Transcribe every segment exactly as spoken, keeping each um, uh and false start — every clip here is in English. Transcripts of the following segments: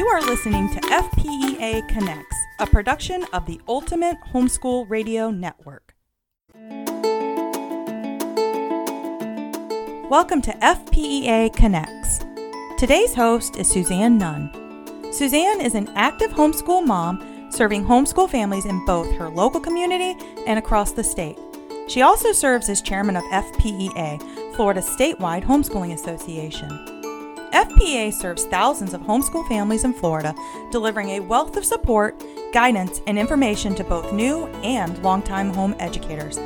You are listening to F P E A Connects, a production of the Ultimate Homeschool Radio Network. Welcome to F P E A Connects. Today's host is Suzanne Nunn. Suzanne is an active homeschool mom serving homeschool families in both her local community and across the state. She also serves as chairman of F P E A, Florida's statewide homeschooling association. F P E A serves thousands of homeschool families in Florida, delivering a wealth of support, guidance, and information to both new and longtime home educators.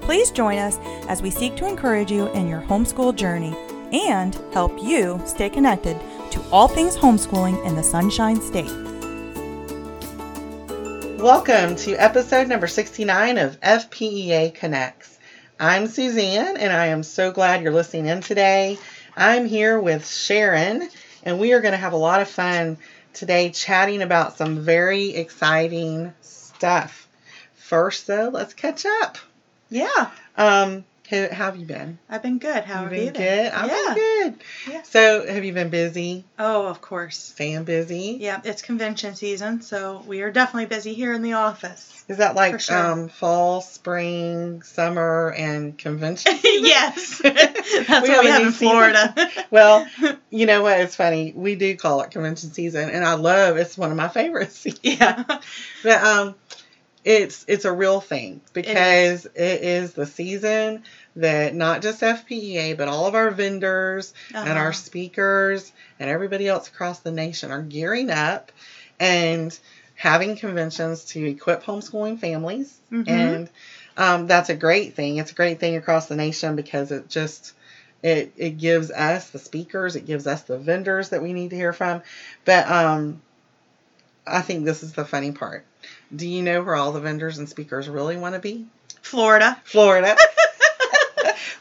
Please join us as we seek to encourage you in your homeschool journey and help you stay connected to all things homeschooling in the Sunshine State. Welcome to episode number sixty-nine of F P E A Connects. I'm Suzanne, and I am so glad you're listening in today. I'm here with Sharon, and we are going to have a lot of fun today chatting about some very exciting stuff. First, though, let's catch up. Yeah. Um, how have you been? I've been good. How have you been? Good. I've yeah. been good. Yeah. So, have you been busy? Oh, of course. Staying busy? Yeah, it's convention season, so we are definitely busy here in the office. Is that like sure. um, fall, spring, summer, and convention? Yes. That's we what we have in Florida. Well, you know what? It's funny. We do call it convention season, and I love it's one of my favorites. Yeah. But um, it's it's a real thing because it is, it is the season that not just F P E A, but all of our vendors uh-huh. and our speakers and everybody else across the nation are gearing up and having conventions to equip homeschooling families. Mm-hmm. And um, that's a great thing. It's a great thing across the nation because it just, it, it gives us the speakers, it gives us the vendors that we need to hear from. But um, I think this is the funny part. Do you know where all the vendors and speakers really want to be? Florida. Florida.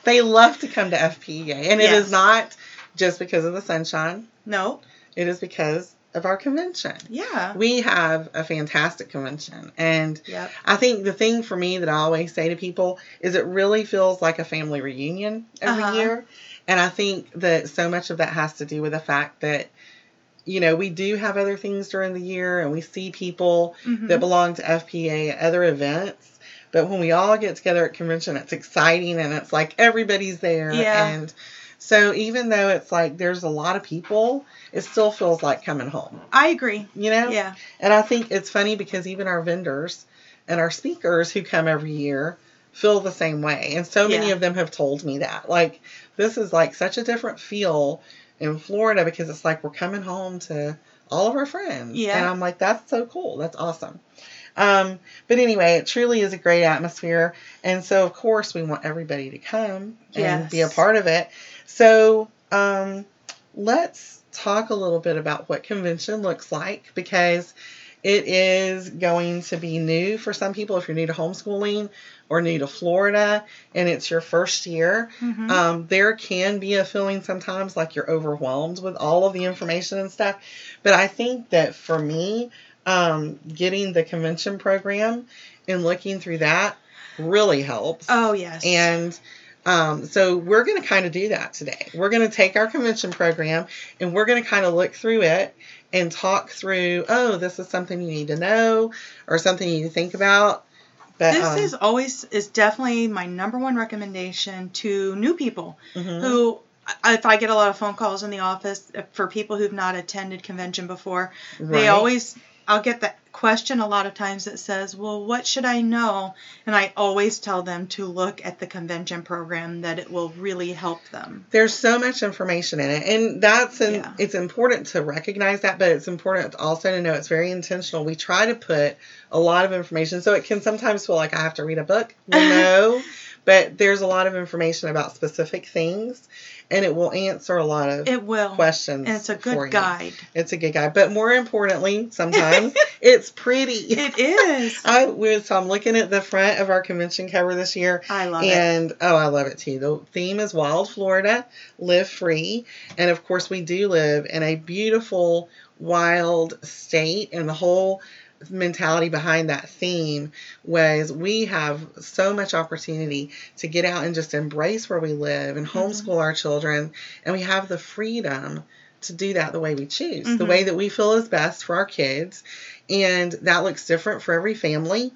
They love to come to F P E A. And yes. It is not just because of the sunshine. No. It is because of our convention. Yeah. We have a fantastic convention. And yep. I think the thing for me that I always say to people is it really feels like a family reunion every uh-huh. year. And I think that so much of that has to do with the fact that, you know, we do have other things during the year and we see people mm-hmm. that belong to F P E A at other events. But when we all get together at convention, it's exciting and it's like everybody's there. Yeah. And so even though it's like there's a lot of people, it still feels like coming home. I agree. You know? Yeah. And I think it's funny because even our vendors and our speakers who come every year feel the same way. And so many yeah. of them have told me that. Like, this is like such a different feel in Florida because it's like we're coming home to all of our friends. Yeah. And I'm like, that's so cool. That's awesome. Um, but anyway, it truly is a great atmosphere. And so, of course, we want everybody to come yes. and be a part of it. So um, let's talk a little bit about what convention looks like, because it is going to be new for some people if you're new to homeschooling or new to Florida and it's your first year. Mm-hmm. Um, there can be a feeling sometimes like you're overwhelmed with all of the information and stuff. But I think that for me, Um, getting the convention program and looking through that really helps. Oh, yes. And um, so we're going to kind of do that today. We're going to take our convention program and we're going to kind of look through it and talk through, oh, this is something you need to know or something you need to think about. But, this um, is always, is definitely my number one recommendation to new people mm-hmm. who... If I get a lot of phone calls in the office for people who've not attended convention before, right. they always, I'll get that question a lot of times that says, well, what should I know? And I always tell them to look at the convention program, that it will really help them. There's so much information in it. And that's, an, yeah. it's important to recognize that, but it's important also to know it's very intentional. We try to put a lot of information, so it can sometimes feel like I have to read a book. Well, no. But there's a lot of information about specific things, and it will answer a lot of it will. questions. And it's a good for you. guide. It's a good guide. But more importantly, sometimes it's pretty. It is. I was, so I'm looking at the front of our convention cover this year. I love and, it. And, oh, I love it too. The theme is Wild Florida, Live Free. And, of course, we do live in a beautiful, wild state, and the whole mentality behind that theme was we have so much opportunity to get out and just embrace where we live and homeschool mm-hmm. our children, and we have the freedom to do that the way we choose, mm-hmm. the way that we feel is best for our kids. And that looks different for every family.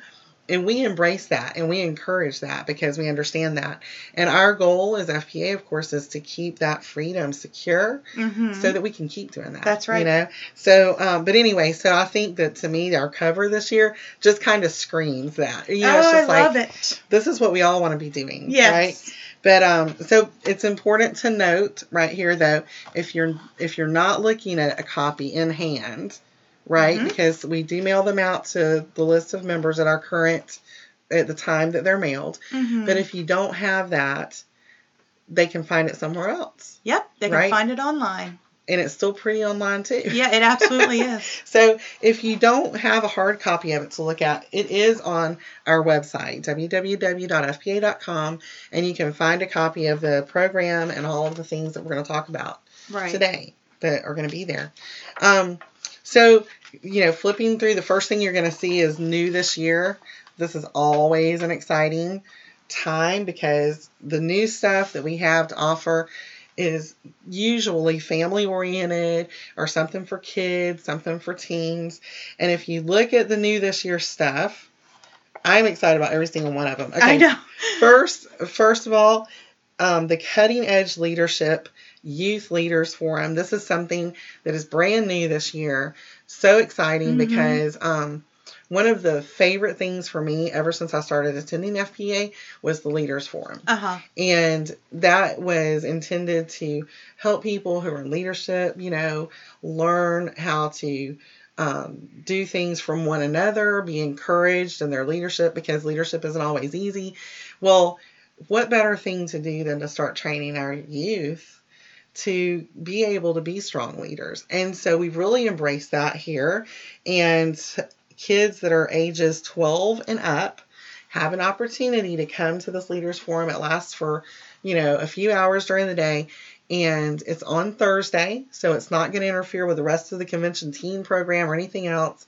And we embrace that and we encourage that because we understand that. And our goal as F P A, of course, is to keep that freedom secure mm-hmm. so that we can keep doing that. That's right. You know? So, um, but anyway, so I think that to me, our cover this year just kind of screams that. You know, oh, it's just I like, love it. This is what we all want to be doing. Yes. Right? But um, so it's important to note right here, though, if you're if you're not looking at a copy in hand, right? Mm-hmm. Because we do mail them out to the list of members at our current, at the time that they're mailed. Mm-hmm. But if you don't have that, they can find it somewhere else. Yep. They can right? find it online. And it's still pretty online too. Yeah, it absolutely is. So if you don't have a hard copy of it to look at, it is on our website, w w w dot f p a dot com. And you can find a copy of the program and all of the things that we're going to talk about right. today that are going to be there. Um, So, you know, flipping through, the first thing you're going to see is new this year. This is always an exciting time because the new stuff that we have to offer is usually family-oriented or something for kids, something for teens. And if you look at the new this year stuff, I'm excited about every single one of them. Okay, I know. First, first of all, um, the Cutting Edge Leadership Youth Leaders Forum. This is something that is brand new this year. So exciting mm-hmm. because um, one of the favorite things for me ever since I started attending F P A was the Leaders Forum. Uh-huh. And that was intended to help people who are in leadership, you know, learn how to Um, do things from one another, be encouraged in their leadership because leadership isn't always easy. Well, what better thing to do than to start training our youth to be able to be strong leaders. And so we've really embraced that here. And kids that are ages twelve and up have an opportunity to come to this Leaders Forum. It lasts for, you know, a few hours during the day. And it's on Thursday, so it's not going to interfere with the rest of the convention teen program or anything else.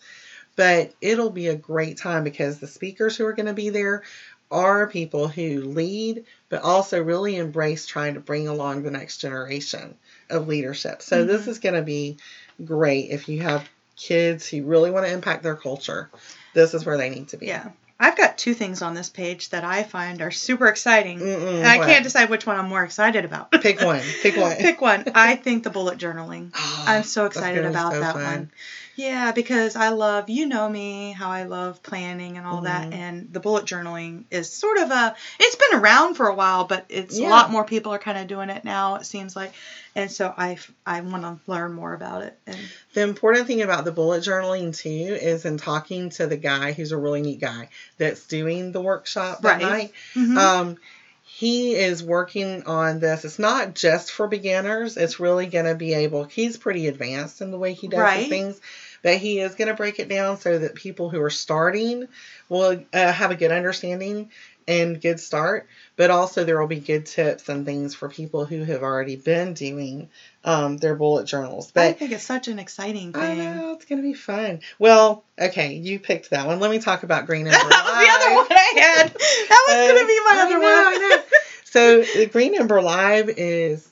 But it'll be a great time because the speakers who are going to be there are people who lead, but also really embrace trying to bring along the next generation of leadership. So mm-hmm. this is going to be great if you have kids who really want to impact their culture. This is where they need to be. Yeah. I've got two things on this page that I find are super exciting, Mm-mm, and I what? can't decide which one I'm more excited about. Pick one. Pick one. Pick one. I think the bullet journaling. Oh, I'm so excited about so that fun. one. Yeah, because I love, you know me, how I love planning and all mm-hmm. that, and the bullet journaling is sort of a, it's been around for a while, but it's yeah. a lot more people are kind of doing it now, it seems like, and so I, I want to learn more about it. And the important thing about the bullet journaling, too, is in talking to the guy who's a really neat guy that's doing the workshop that right. night. Mm-hmm. Um, he is working on this. It's not just for beginners. It's really going to be able, he's pretty advanced in the way he does right. his things, but he is going to break it down so that people who are starting will uh, have a good understanding and good start, but also there will be good tips and things for people who have already been doing um, their bullet journals. But I think it's such an exciting thing. I know, it's going to be fun. Well, okay, you picked that one. Let me talk about Green Ember. That was the other one I had. That was uh, going to be my I other know, one. I know. So the Green Ember Live is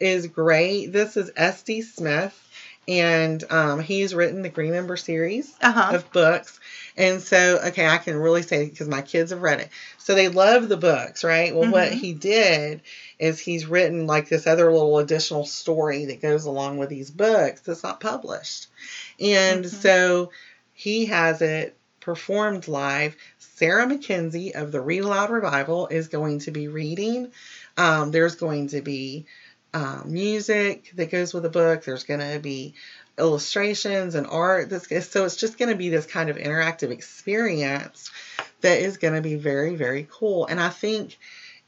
is great. This is S D Smith. And um, he's written the Green Ember series uh-huh. of books. And so, okay, I can really say because my kids have read it. So they love the books, right? Well, mm-hmm. what he did is he's written like this other little additional story that goes along with these books that's not published. And mm-hmm. so he has it performed live. Sarah McKenzie of the Read Aloud Revival is going to be reading. Um, there's going to be Um, music that goes with the book. There's going to be illustrations and art. That's, so it's just going to be this kind of interactive experience that is going to be very, very cool. And I think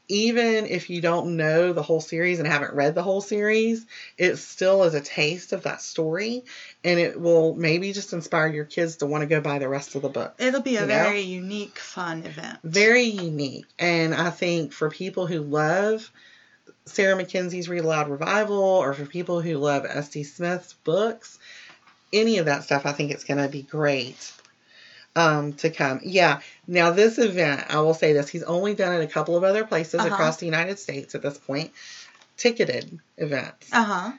even if you don't know the whole series and haven't read the whole series, it still is a taste of that story. And it will maybe just inspire your kids to want to go buy the rest of the book. It'll be a very know? unique, fun event. Very unique. And I think for people who love Sarah McKenzie's Read Aloud Revival, or for people who love S D Smith's books, any of that stuff, I think it's going to be great um, to come. Yeah. Now, this event, I will say this, he's only done it a couple of other places uh-huh. across the United States at this point. Ticketed events. Uh-huh.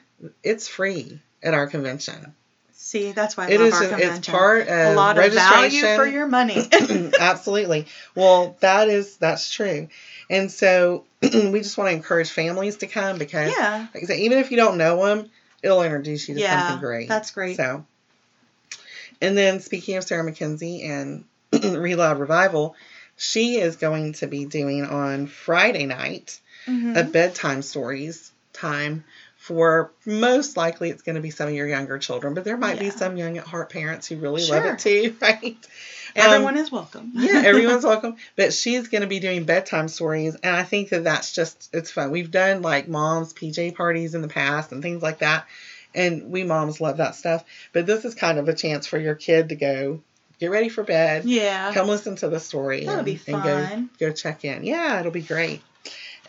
it's free at our convention. See, that's why I it love is, our convention. It's part of a lot of value for your money. Absolutely. Well, that is that's true. And so we just want to encourage families to come because, yeah. like I said, even if you don't know them, it'll introduce you to yeah, something great. That's great. So, and then speaking of Sarah McKenzie and Read Aloud Revival, she is going to be doing on Friday night mm-hmm. a bedtime stories time for most likely it's going to be some of your younger children, but there might yeah. be some young at heart parents who really sure. love it too, right? Everyone um, is welcome. yeah, everyone's welcome. But she's going to be doing bedtime stories, and I think that that's just, it's fun. We've done, like, moms' P J parties in the past and things like that, and we moms love that stuff. But this is kind of a chance for your kid to go get ready for bed. Yeah. Come listen to the story. That'll and, be fun. And go, go check in. Yeah, it'll be great.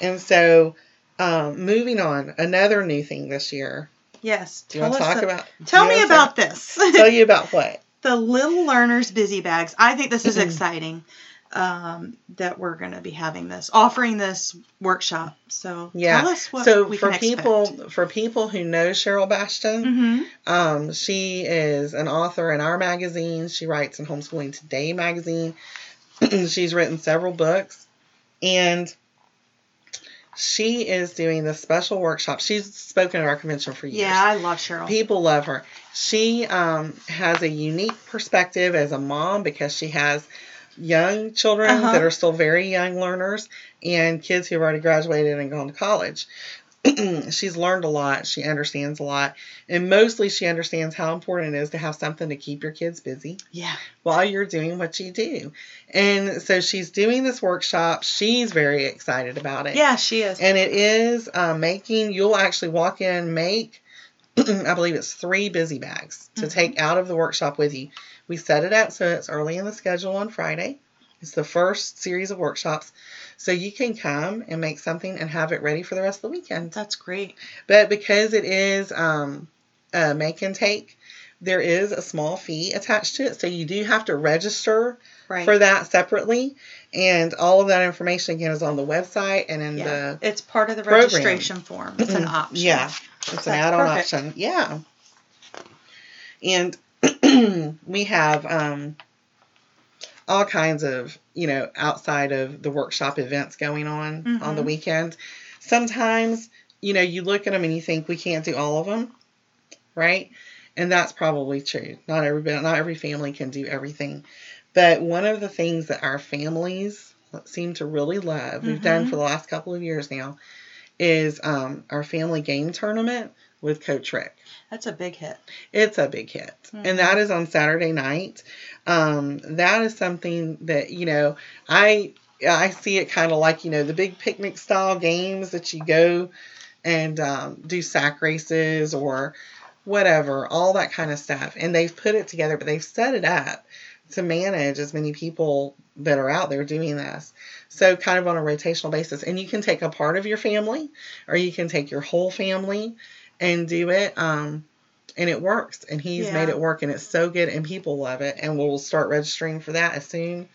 And so, um, moving on, another new thing this year. Yes. Do you want to talk a, about? Tell me about talk, this. Tell you about what? The Little Learners Busy Bags. I think this is exciting um, that we're going to be having this, offering this workshop. So yeah. tell us what so we for can people, expect. For people who know Cheryl Bastian, mm-hmm. um, she is an author in our magazine. She writes in Homeschooling Today magazine. She's written several books. And she is doing this special workshop. She's spoken at our convention for years. Yeah, I love Cheryl. People love her. She um, has a unique perspective as a mom because she has young children uh-huh. that are still very young learners and kids who have already graduated and gone to college. She's learned a lot. She understands a lot. And mostly she understands how important it is to have something to keep your kids busy yeah. while you're doing what you do. And so she's doing this workshop. She's very excited about it. Yeah, she is. And it is uh, making, you'll actually walk in, make, I believe it's three busy bags to mm-hmm. take out of the workshop with you. We set it up so it's early in the schedule on Friday. It's the first series of workshops. So you can come and make something and have it ready for the rest of the weekend. That's great. But because it is um, a make and take, there is a small fee attached to it. So you do have to register right. for that separately. And all of that information, again, is on the website and in yeah. the It's part of the program. Registration form. It's an option. Yeah. It's an add-on option. Yeah. And we have Um, all kinds of, you know, outside of the workshop events going on mm-hmm. on the weekend. Sometimes, you know, you look at them and you think we can't do all of them, right? And that's probably true. Not every, not every family can do everything. But one of the things that our families seem to really love, mm-hmm. we've done for the last couple of years now, is um, our family game tournament with Coach Rick. That's a big hit. It's a big hit. Mm-hmm. And that is on Saturday night. Um, that is something that, you know, I I see it kind of like, you know, the big picnic style games that you go and um, do sack races or whatever, all that kind of stuff. And they've put it together, but they've set it up to manage as many people that are out there doing this. So kind of on a rotational basis. And you can take a part of your family or you can take your whole family and do it, um, and it works. And he's yeah. made it work, and it's so good, and people love it. And we'll start registering for that as soon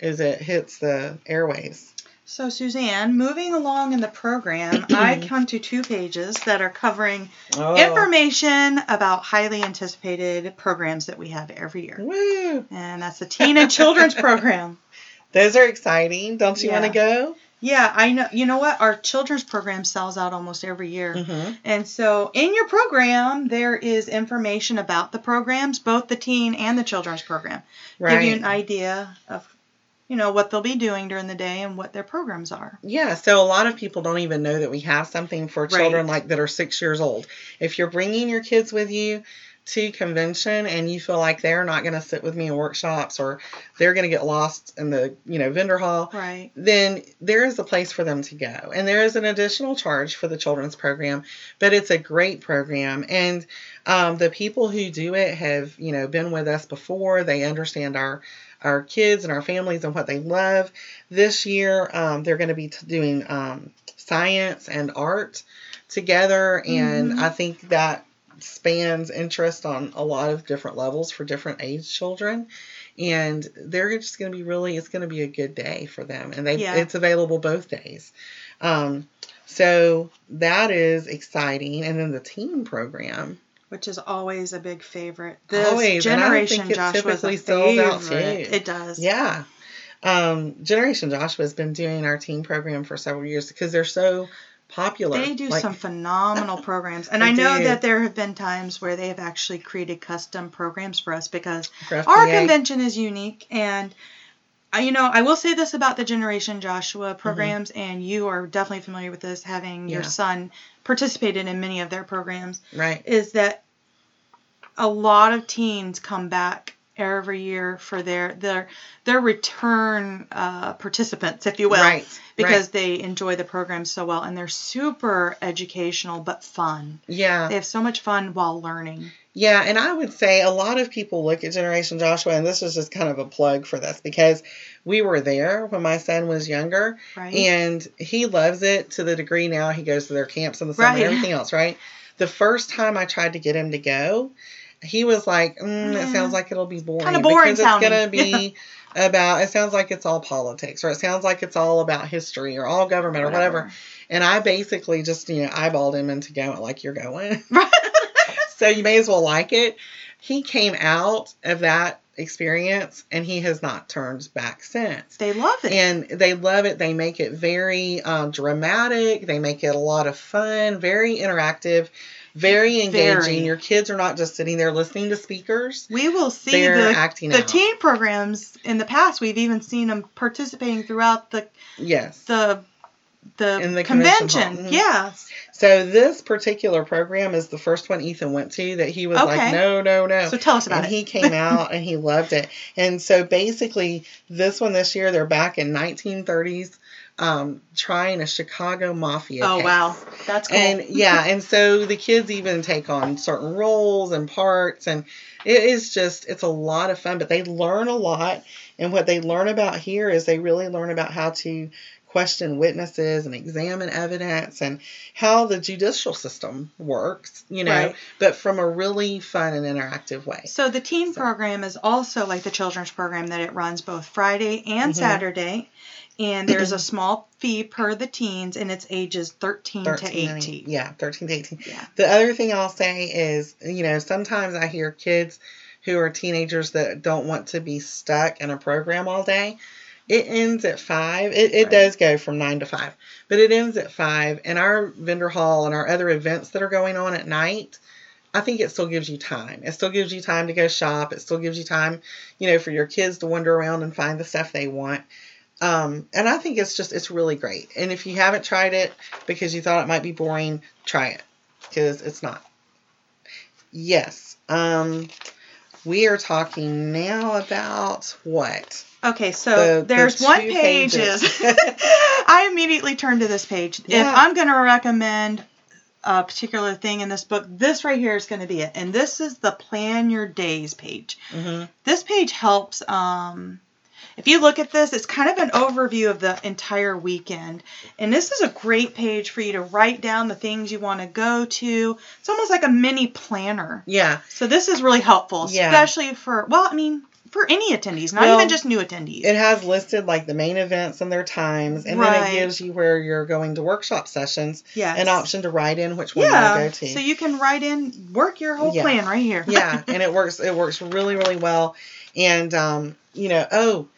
as it hits the airwaves. So, Suzanne, moving along in the program, I come to two pages that are covering oh. information about highly anticipated programs that we have every year. Woo! And that's the Teen and Children's Program. Those are exciting. Don't you yeah. want to go? Yeah, I know. You know what? Our children's program sells out almost every year. Mm-hmm. And so in your program, there is information about the programs, both the teen and the children's program. Right. Give you an idea of, you know, what they'll be doing during the day and what their programs are. Yeah, so a lot of people don't even know that we have something for children right. like that are six years old. If you're bringing your kids with you to convention and you feel like they're not going to sit with me in workshops or they're going to get lost in the, you know, vendor hall, right. then there is a place for them to go. And there is an additional charge for the children's program, but it's a great program. And um, the people who do it have, you know, been with us before. They understand our, our kids and our families and what they love. This year, um, they're going to be t- doing um, science and art together. And mm-hmm. I think that spans interest on a lot of different levels for different age children, and they're just going to be really, it's going to be a good day for them. And they yeah. it's available both days. Um, So that is exciting. And then the teen program, which is always a big favorite. This always. Generation Joshua is a favorite. It does. Yeah. Um, Generation Joshua has been doing our teen program for several years because they're so popular. They do like, some phenomenal programs. And I know do. that there have been times where they have actually created custom programs for us because our convention is unique. And, you know, I will say this about the Generation Joshua programs, mm-hmm. and you are definitely familiar with this, having yeah. your son participated in many of their programs, right? Is that a lot of teens come back every year for their their their return uh, participants, if you will, right? Because right. they enjoy the program so well, and they're super educational but fun. Yeah, they have so much fun while learning. Yeah, and I would say a lot of people look at Generation Joshua, and this is just kind of a plug for this because we were there when my son was younger, right. and he loves it to the degree now he goes to their camps in the summer right. and everything else, right? The first time I tried to get him to go, he was like, mm, yeah. it sounds like it'll be boring. Kind of boring because sounding. It's going to be about, it sounds like it's all politics, or it sounds like it's all about history, or all government, whatever. or whatever. And I basically just, you know, eyeballed him into going like, you're going. Right. So you may as well like it. He came out of that experience, and he has not turned back since. They love it. And they love it. They make it very um, dramatic. They make it a lot of fun, very interactive, very engaging. Very. Your kids are not just sitting there listening to speakers. We will see They're the, acting the out. Teen programs in the past. We've even seen them participating throughout the yes. the the, in the convention. convention. Mm-hmm. Yes. So this particular program is the first one Ethan went to that he was okay. like, no, no, no. So tell us about and it. And he came out and he loved it. And so basically this one this year, they're back in nineteen thirties um, trying a Chicago mafia oh, case. Oh, wow. That's cool. And yeah. And so the kids even take on certain roles and parts. And it is just, it's a lot of fun, but they learn a lot. And what they learn about here is they really learn about how to question witnesses and examine evidence and how the judicial system works, you know, right. but from a really fun and interactive way. So the teen so. program is also like the children's program that it runs both Friday and mm-hmm. Saturday. And there's a small fee per the teens, and it's ages thirteen, thirteen to eighteen. Yeah, thirteen to eighteen. Yeah. The other thing I'll say is, you know, sometimes I hear kids who are teenagers that don't want to be stuck in a program all day. It ends at five. It, it right. does go from nine to five, but it ends at five. And our vendor hall and our other events that are going on at night, I think it still gives you time. It still gives you time to go shop. It still gives you time, you know, for your kids to wander around and find the stuff they want. Um, and I think it's just, it's really great. And if you haven't tried it because you thought it might be boring, try it because it's not. Yes. Um, we are talking now about what? Okay, so the, there's the one page is, I immediately turn to this page. Yeah. If I'm going to recommend a particular thing in this book, this right here is going to be it. And this is the Plan Your Days page. Mm-hmm. This page helps, um, if you look at this, it's kind of an overview of the entire weekend. And this is a great page for you to write down the things you want to go to. It's almost like a mini planner. Yeah. So this is really helpful, yeah. especially for, well, I mean... for any attendees, not well, even just new attendees. It has listed like the main events and their times, and right. then it gives you where you're going to workshop sessions, yes. an option to write in which one yeah. you want to go to. So you can write in, work your whole yeah. plan right here. yeah, and it works It works really, really well. And, um, you know, oh,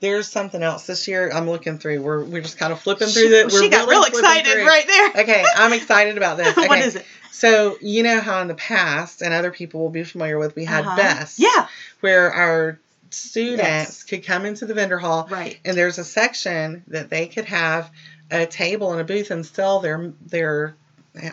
there's something else this year I'm looking through. We're we're just kind of flipping she, through that. She got really real excited through. Right there. Okay, I'm excited about this. Okay. What is it? So, you know how in the past, and other people will be familiar with, we had uh-huh. Best. Yeah. Where our students yes. could come into the vendor hall. Right. And there's a section that they could have a table and a booth and sell their their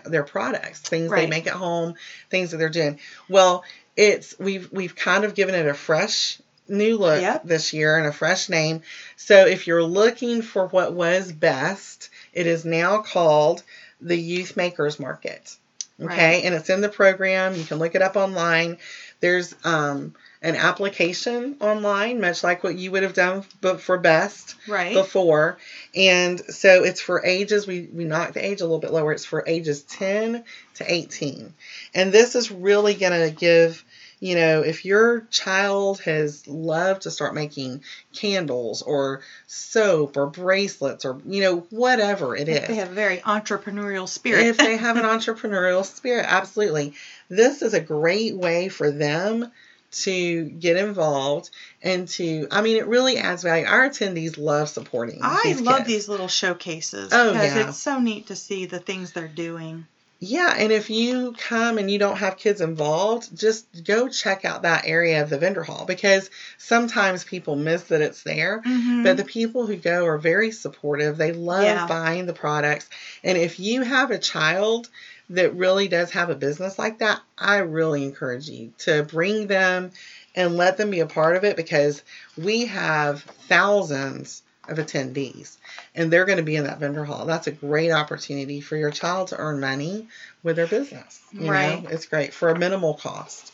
their products, things right. they make at home, things that they're doing. Well, it's we've we've kind of given it a fresh new look yep. this year and a fresh name. So, if you're looking for what was Best, it is now called the Youth Makers Market. Okay, right. and it's in the program. You can look it up online. There's um, an application online, much like what you would have done but for Best right. before. And so it's for ages. We, we knocked the age a little bit lower. It's for ages ten to eighteen. And this is really going to give You know, if your child has loved to start making candles or soap or bracelets or, you know, whatever it is. If they have a very entrepreneurial spirit. If they have an entrepreneurial spirit, absolutely. This is a great way for them to get involved and to, I mean, it really adds value. Our attendees love supporting. I love these little showcases oh, because yeah. it's so neat to see the things they're doing. Yeah, and if you come and you don't have kids involved, just go check out that area of the vendor hall because sometimes people miss that it's there. Mm-hmm. But the people who go are very supportive. They love yeah. buying the products. And if you have a child that really does have a business like that, I really encourage you to bring them and let them be a part of it because we have thousands of attendees and they're going to be in that vendor hall. That's a great opportunity for your child to earn money with their business. You right. know, it's great for a minimal cost.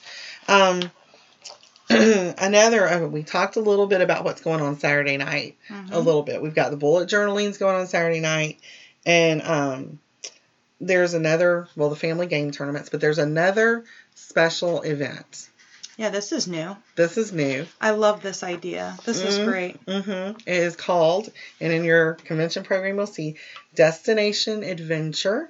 Um, another, uh, we talked a little bit about what's going on Saturday night mm-hmm. a little bit. We've got the bullet journalings going on Saturday night and, um, there's another, well, the family game tournaments, but there's another special event. Yeah, this is new. This is new. I love this idea. This mm-hmm. is great. Mm-hmm. It is called, and in your convention program, you'll see Destination Adventure.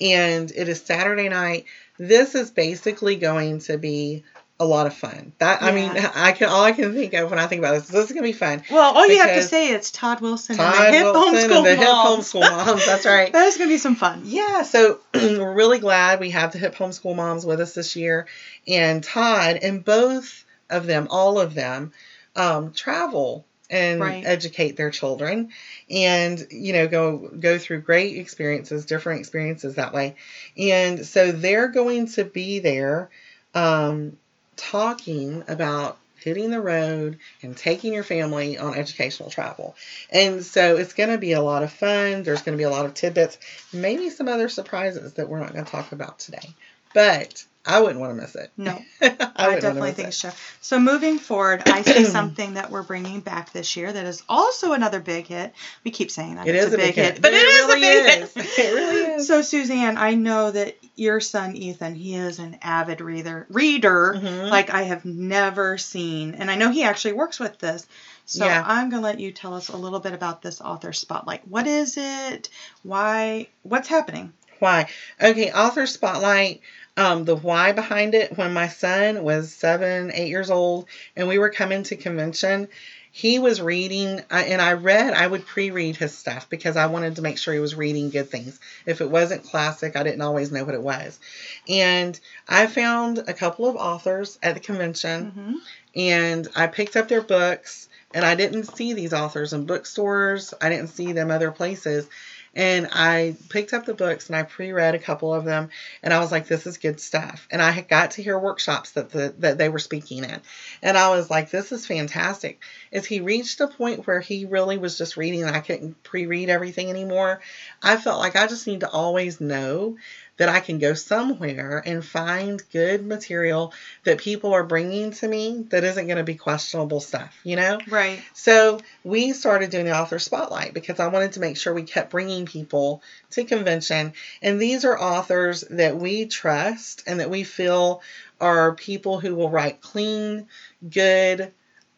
And it is Saturday night. This is basically going to be a lot of fun. That yeah. I mean, I can all I can think of when I think about this. This is gonna be fun. Well, all you have to say is Todd Wilson Todd and the Hip Wilson Homeschool and the Moms. Hip Homeschool Moms. That's right. That is gonna be some fun. Yeah. So we're really glad we have the Hip Homeschool Moms with us this year, and Todd and both of them, all of them, um, travel and right. educate their children, and you know go go through great experiences, different experiences that way, and so they're going to be there. Um, talking about hitting the road and taking your family on educational travel. And so it's going to be a lot of fun. There's going to be a lot of tidbits, maybe some other surprises that we're not going to talk about today, but I wouldn't want to miss it. No, I, I definitely think it. so. So moving forward, I see something that we're bringing back this year that is also another big hit. We keep saying that. It it's is a big, big hit, hit, but it, it is really a big is. hit. It really is. So Suzanne, I know that your son, Ethan, he is an avid reader, reader mm-hmm. like I have never seen. And I know he actually works with this. So yeah. I'm going to let you tell us a little bit about this author spotlight. What is it? Why? What's happening? Why? Okay. Author spotlight. Um, the why behind it, when my son was seven, eight years old, and we were coming to convention, he was reading, uh, and I read, I would pre-read his stuff because I wanted to make sure he was reading good things. If it wasn't classic, I didn't always know what it was. And I found a couple of authors at the convention, mm-hmm. and I picked up their books, and I didn't see these authors in bookstores. I didn't see them other places. And I picked up the books and I pre-read a couple of them and I was like, this is good stuff. And I got to hear workshops that the, that they were speaking in. And I was like, this is fantastic. As he reached a point where he really was just reading and I couldn't pre-read everything anymore, I felt like I just need to always know that I can go somewhere and find good material that people are bringing to me that isn't going to be questionable stuff, you know? Right. So we started doing the author spotlight because I wanted to make sure we kept bringing people to convention. And these are authors that we trust and that we feel are people who will write clean, good,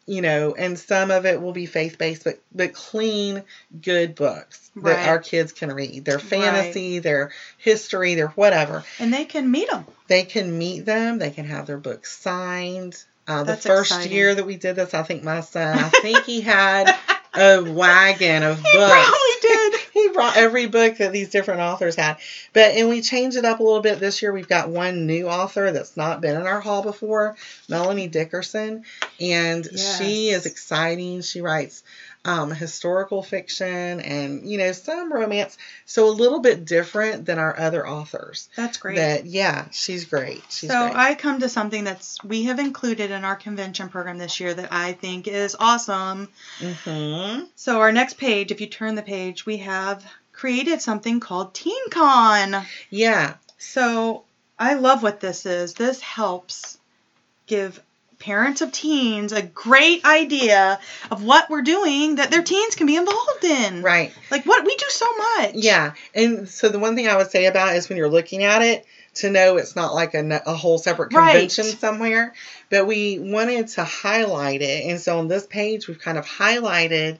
you know, and some of it will be faith-based, but, but clean, good books right. that our kids can read. Their fantasy, right. their history, their whatever. And they can meet them. They can meet them. They can have their books signed. Uh, the first exciting. year that we did this, I think my son, I think he had a wagon of books. He probably did. He brought every book that these different authors had. But, and we changed it up a little bit this year. We've got one new author that's not been in our hall before, Melanie Dickerson. And yes. she is exciting. She writes um, historical fiction and, you know, some romance. So a little bit different than our other authors. That's great. That, yeah, she's great. She's so great. I come to something that's we have included in our convention program this year that I think is awesome. Mm-hmm. So our next page, if you turn the page, we have Have created something called Teen Con. Yeah. So I love what this is. This helps give parents of teens a great idea of what we're doing that their teens can be involved in. Right. Like what we do so much. Yeah. And so the one thing I would say about it is when you're looking at it, to know it's not like a, a whole separate convention right. somewhere. But we wanted to highlight it. And so on this page, we've kind of highlighted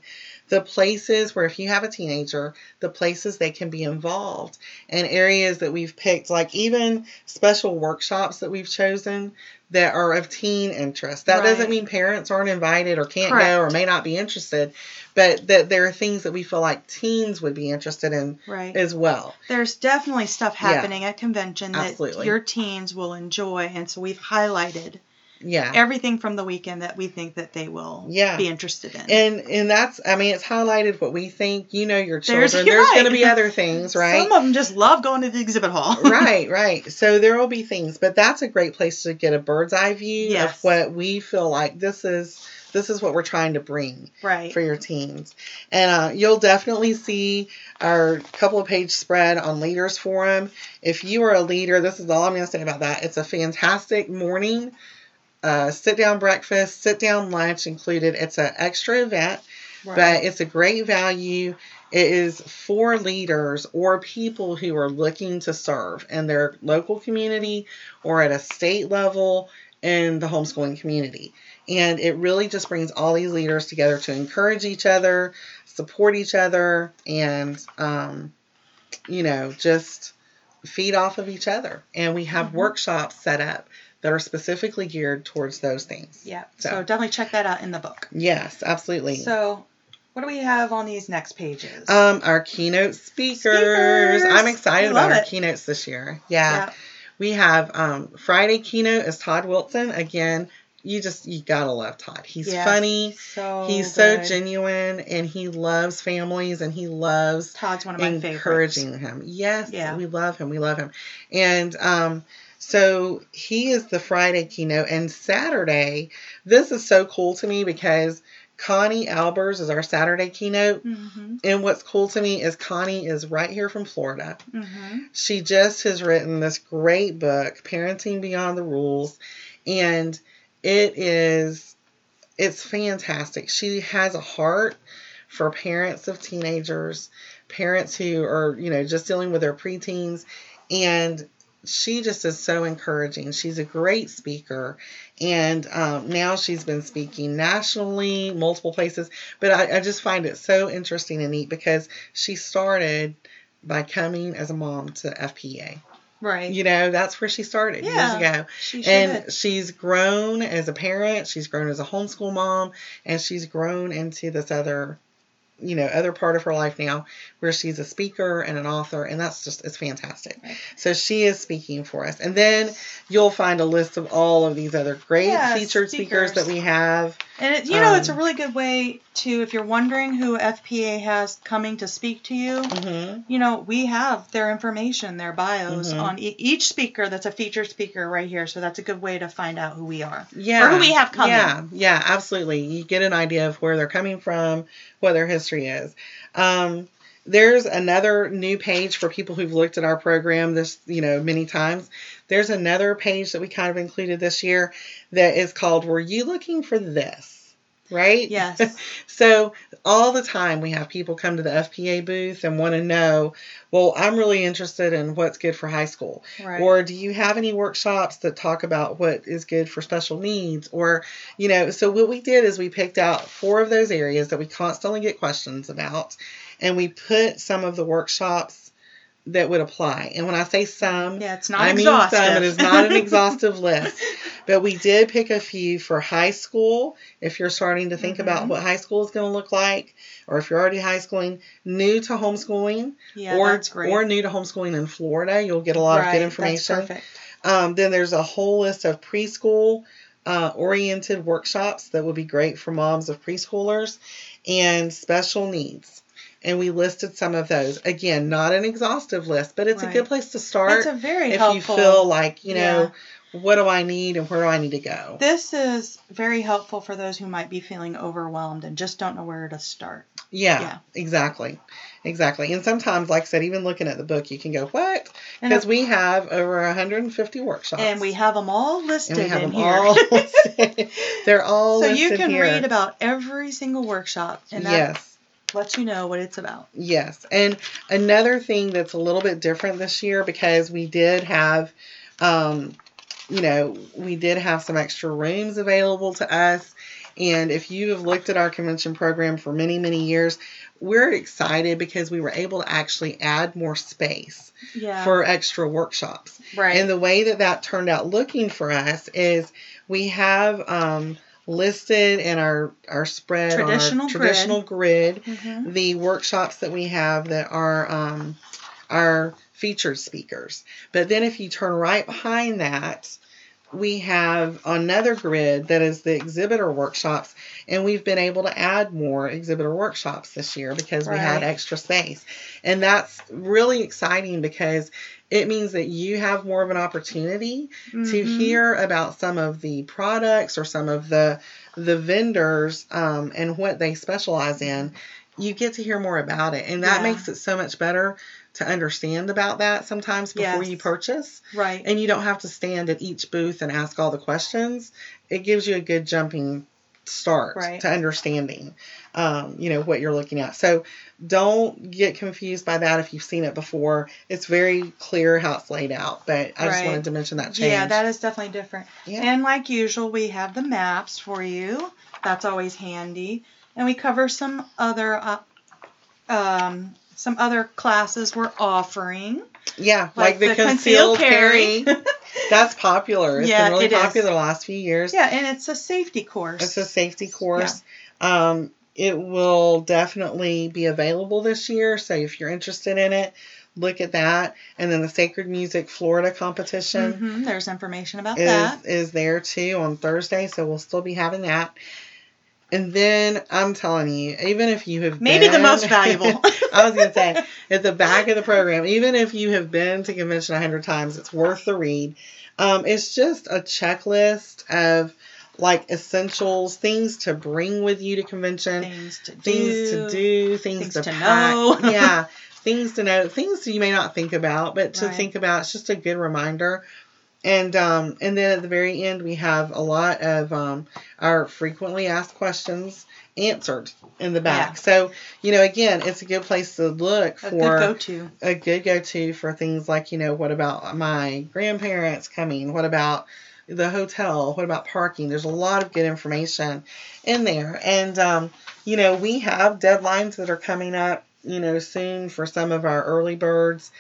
the places where if you have a teenager, the places they can be involved and areas that we've picked, like even special workshops that we've chosen that are of teen interest. That right. doesn't mean parents aren't invited or can't Correct. Go or may not be interested, but that there are things that we feel like teens would be interested in right. as well. There's definitely stuff happening yeah. at convention that Absolutely. Your teens will enjoy. And so we've highlighted Yeah. everything from the weekend that we think that they will yeah. be interested in. And and that's, I mean, it's highlighted what we think. You know your children. There's, There's right. going to be other things, right? Some of them just love going to the exhibit hall. Right, right. So there will be things. But that's a great place to get a bird's eye view yes. of what we feel like this is. This is what we're trying to bring right. for your teens. And uh, you'll definitely see our couple of page spread on Leaders Forum. If you are a leader, this is all I'm going to say about that. It's a fantastic morning. Uh, sit-down breakfast, sit-down lunch included. It's an extra event, right. but it's a great value. It is for leaders or people who are looking to serve in their local community or at a state level in the homeschooling community. And it really just brings all these leaders together to encourage each other, support each other, and, um, you know, just feed off of each other. And we have mm-hmm. workshops set up that are specifically geared towards those things. Yeah. So. so definitely check that out in the book. Yes, absolutely. So what do we have on these next pages? Um, our keynote speakers. speakers. I'm excited about it. Our keynotes this year. Yeah. yeah. We have um, Friday keynote is Todd Wilson. Again, you just, you gotta love Todd. He's yes, funny. So He's good. So genuine, and he loves families, and he loves Todd's one of my encouraging favorites. Him. Yes. Yeah. We love him. We love him. And, um, So he is the Friday keynote, and Saturday, this is so cool to me because Connie Albers is our Saturday keynote, mm-hmm. and what's cool to me is Connie is right here from Florida. Mm-hmm. She just has written this great book, Parenting Beyond the Rules, and it is, it's fantastic. She has a heart for parents of teenagers, parents who are, you know, just dealing with their preteens, and she just is so encouraging. She's a great speaker, and um, now she's been speaking nationally, multiple places, but I, I just find it so interesting and neat because she started by coming as a mom to F P E A. Right. You know, that's where she started yeah, years ago. She should. And she's grown as a parent, she's grown as a homeschool mom, and she's grown into this other you know, other part of her life now where she's a speaker and an author, and that's just, it's fantastic. Right. So she is speaking for us. And then you'll find a list of all of these other great yeah, featured speakers. speakers that we have. And it, you um, know, it's a really good way to, if you're wondering who F P E A has coming to speak to you, mm-hmm. you know, we have their information, their bios mm-hmm. on e- each speaker that's a featured speaker right here. So that's a good way to find out who we are yeah. or who we have coming. Yeah, yeah, absolutely. You get an idea of where they're coming from, what their history is. Um, there's another new page for people who've looked at our program this, you know, many times. There's another page that we kind of included this year that is called, Were You Looking for This? Right? Yes. So all the time we have people come to the F P E A booth and want to know, well, I'm really interested in what's good for high school. Right. Or do you have any workshops that talk about what is good for special needs? Or, you know, so what we did is we picked out four of those areas that we constantly get questions about, and we put some of the workshops that would apply. And when I say some, yeah, it's not I exhaustive. mean some. It is not an exhaustive list. But we did pick a few for high school, if you're starting to think mm-hmm. about what high school is going to look like, or if you're already high schooling, new to homeschooling, yeah, or, that's great. or new to homeschooling in Florida. You'll get a lot right, of good information. That's perfect. Um, then there's a whole list of preschool uh, oriented workshops that would be great for moms of preschoolers and special needs. And we listed some of those. Again, not an exhaustive list, but it's right. a good place to start. It's a very if helpful. If you feel like, you know, yeah. what do I need and where do I need to go? This is very helpful for those who might be feeling overwhelmed and just don't know where to start. Yeah, yeah. exactly. Exactly. And sometimes, like I said, even looking at the book, you can go, what? Because we have over one hundred fifty workshops. And we have them all listed and we have in them here. All listed. They're all so listed So you can here. read about every single workshop. And that, yes. lets you know what it's about. Yes. And another thing that's a little bit different this year, because we did have, um, you know, we did have some extra rooms available to us. And if you have looked at our convention program for many, many years, we're excited because we were able to actually add more space yeah. for extra workshops. Right. And the way that that turned out looking for us is we have um, listed in our, our spread, traditional, our traditional grid, grid mm-hmm. the workshops that we have that are um, our featured speakers. But then if you turn right behind that, we have another grid that is the exhibitor workshops, and we've been able to add more exhibitor workshops this year because right. we had extra space. And that's really exciting because it means that you have more of an opportunity mm-hmm. to hear about some of the products or some of the the vendors um, and what they specialize in. You get to hear more about it, and that yeah. makes it so much better to understand about that sometimes before yes. you purchase. Right. And you don't have to stand at each booth and ask all the questions. It gives you a good jumping start right. to understanding, um, you know, what you're looking at. So don't get confused by that if you've seen it before. It's very clear how it's laid out, but I right. just wanted to mention that change. Yeah, that is definitely different. Yeah. And like usual, we have the maps for you. That's always handy. And we cover some other uh, um Some other classes we're offering. Yeah, like, like the, the concealed, concealed carry. carry. That's popular. It's yeah, been really it popular is. the last few years. Yeah, and it's a safety course. It's a safety course. Yeah. Um, it will definitely be available this year, so if you're interested in it, look at that. And then the Sacred Music Florida competition. Mm-hmm. There's information about is, that. Is there, too, on Thursday, so we'll still be having that. And then I'm telling you, even if you have maybe been, the most valuable, I was going to say at the back of the program, even if you have been to convention a hundred times, it's worth the read. Um, it's just a checklist of like essentials, things to bring with you to convention, things to things do, to do, things, things to, to pack. know. yeah. Things to know, things you may not think about, but to right. think about, it's just a good reminder. And um, and then at the very end, we have a lot of um, our frequently asked questions answered in the back. Yeah. So, you know, again, it's a good place to look for a good go-to. A good go-to for things like, you know, what about my grandparents coming? What about the hotel? What about parking? There's a lot of good information in there. And, um, you know, we have deadlines that are coming up, you know, soon for some of our early birds.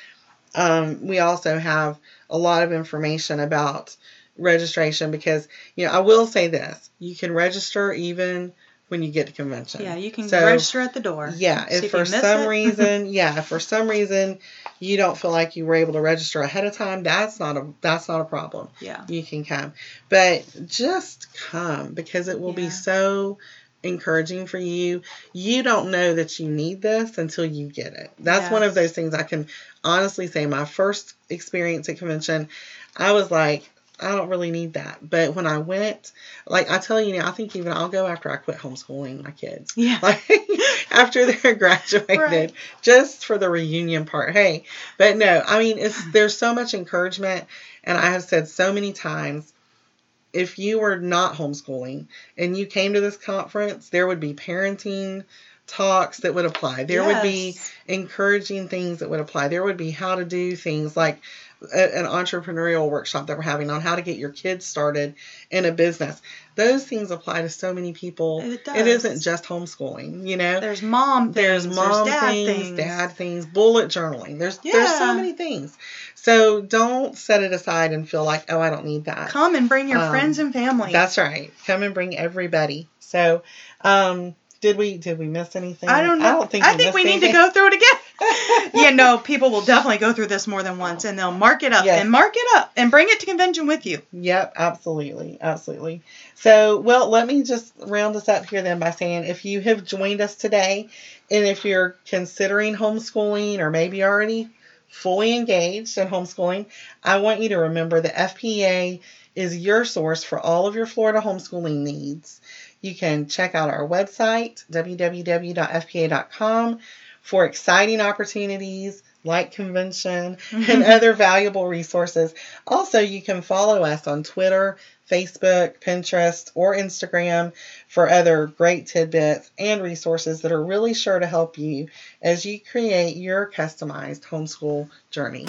Um, we also have a lot of information about registration because, you know, I will say this. You can register even when you get to convention. Yeah, you can so, register at the door. Yeah, if for some it. reason, yeah, if for some reason you don't feel like you were able to register ahead of time, that's not a that's not a problem. Yeah. You can come. But just come because it will yeah. be so encouraging for you. You don't know that you need this until you get it. That's yes. one of those things I can honestly say. My first experience at convention, I was like, I don't really need that. But when I went, like I tell you now, I think even I'll go after I quit homeschooling my kids. Yeah. Like after they're graduated, right. just for the reunion part. Hey, but no, I mean, it's there's so much encouragement, and I have said so many times, if you were not homeschooling and you came to this conference, there would be parenting talks that would apply. There yes. would be encouraging things that would apply. There would be how to do things like a, an entrepreneurial workshop that we're having on how to get your kids started in a business. Those things apply to so many people. It does. It isn't just homeschooling, you know. There's mom things. There's mom there's dad things, things, dad things, bullet journaling. There's yeah. there's so many things. So don't set it aside and feel like, oh, I don't need that. Come and bring your um, friends and family. That's right. Come and bring everybody. So, um Did we did we miss anything? I don't know. I don't think we, I think we need to go through it again. Yeah, no, people will definitely go through this more than once, and they'll mark it up yes. and mark it up and bring it to convention with you. Yep, absolutely, absolutely. So, well, let me just round us up here then by saying if you have joined us today, and if you're considering homeschooling or maybe already fully engaged in homeschooling, I want you to remember that F P E A is your source for all of your Florida homeschooling needs. You can check out our website, w w w dot f p a dot com, for exciting opportunities, like convention, and other valuable resources. Also, you can follow us on Twitter, Facebook, Pinterest, or Instagram for other great tidbits and resources that are really sure to help you as you create your customized homeschool journey.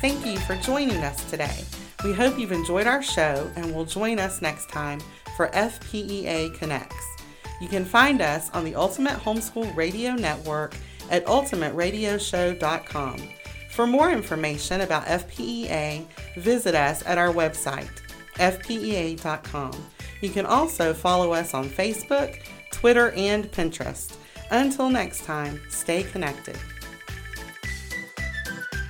Thank you for joining us today. We hope you've enjoyed our show and will join us next time for F P E A Connects. You can find us on the Ultimate Homeschool Radio Network at ultimate radio show dot com. For more information about F P E A, visit us at our website, F P E A dot com. You can also follow us on Facebook, Twitter, and Pinterest. Until next time, stay connected.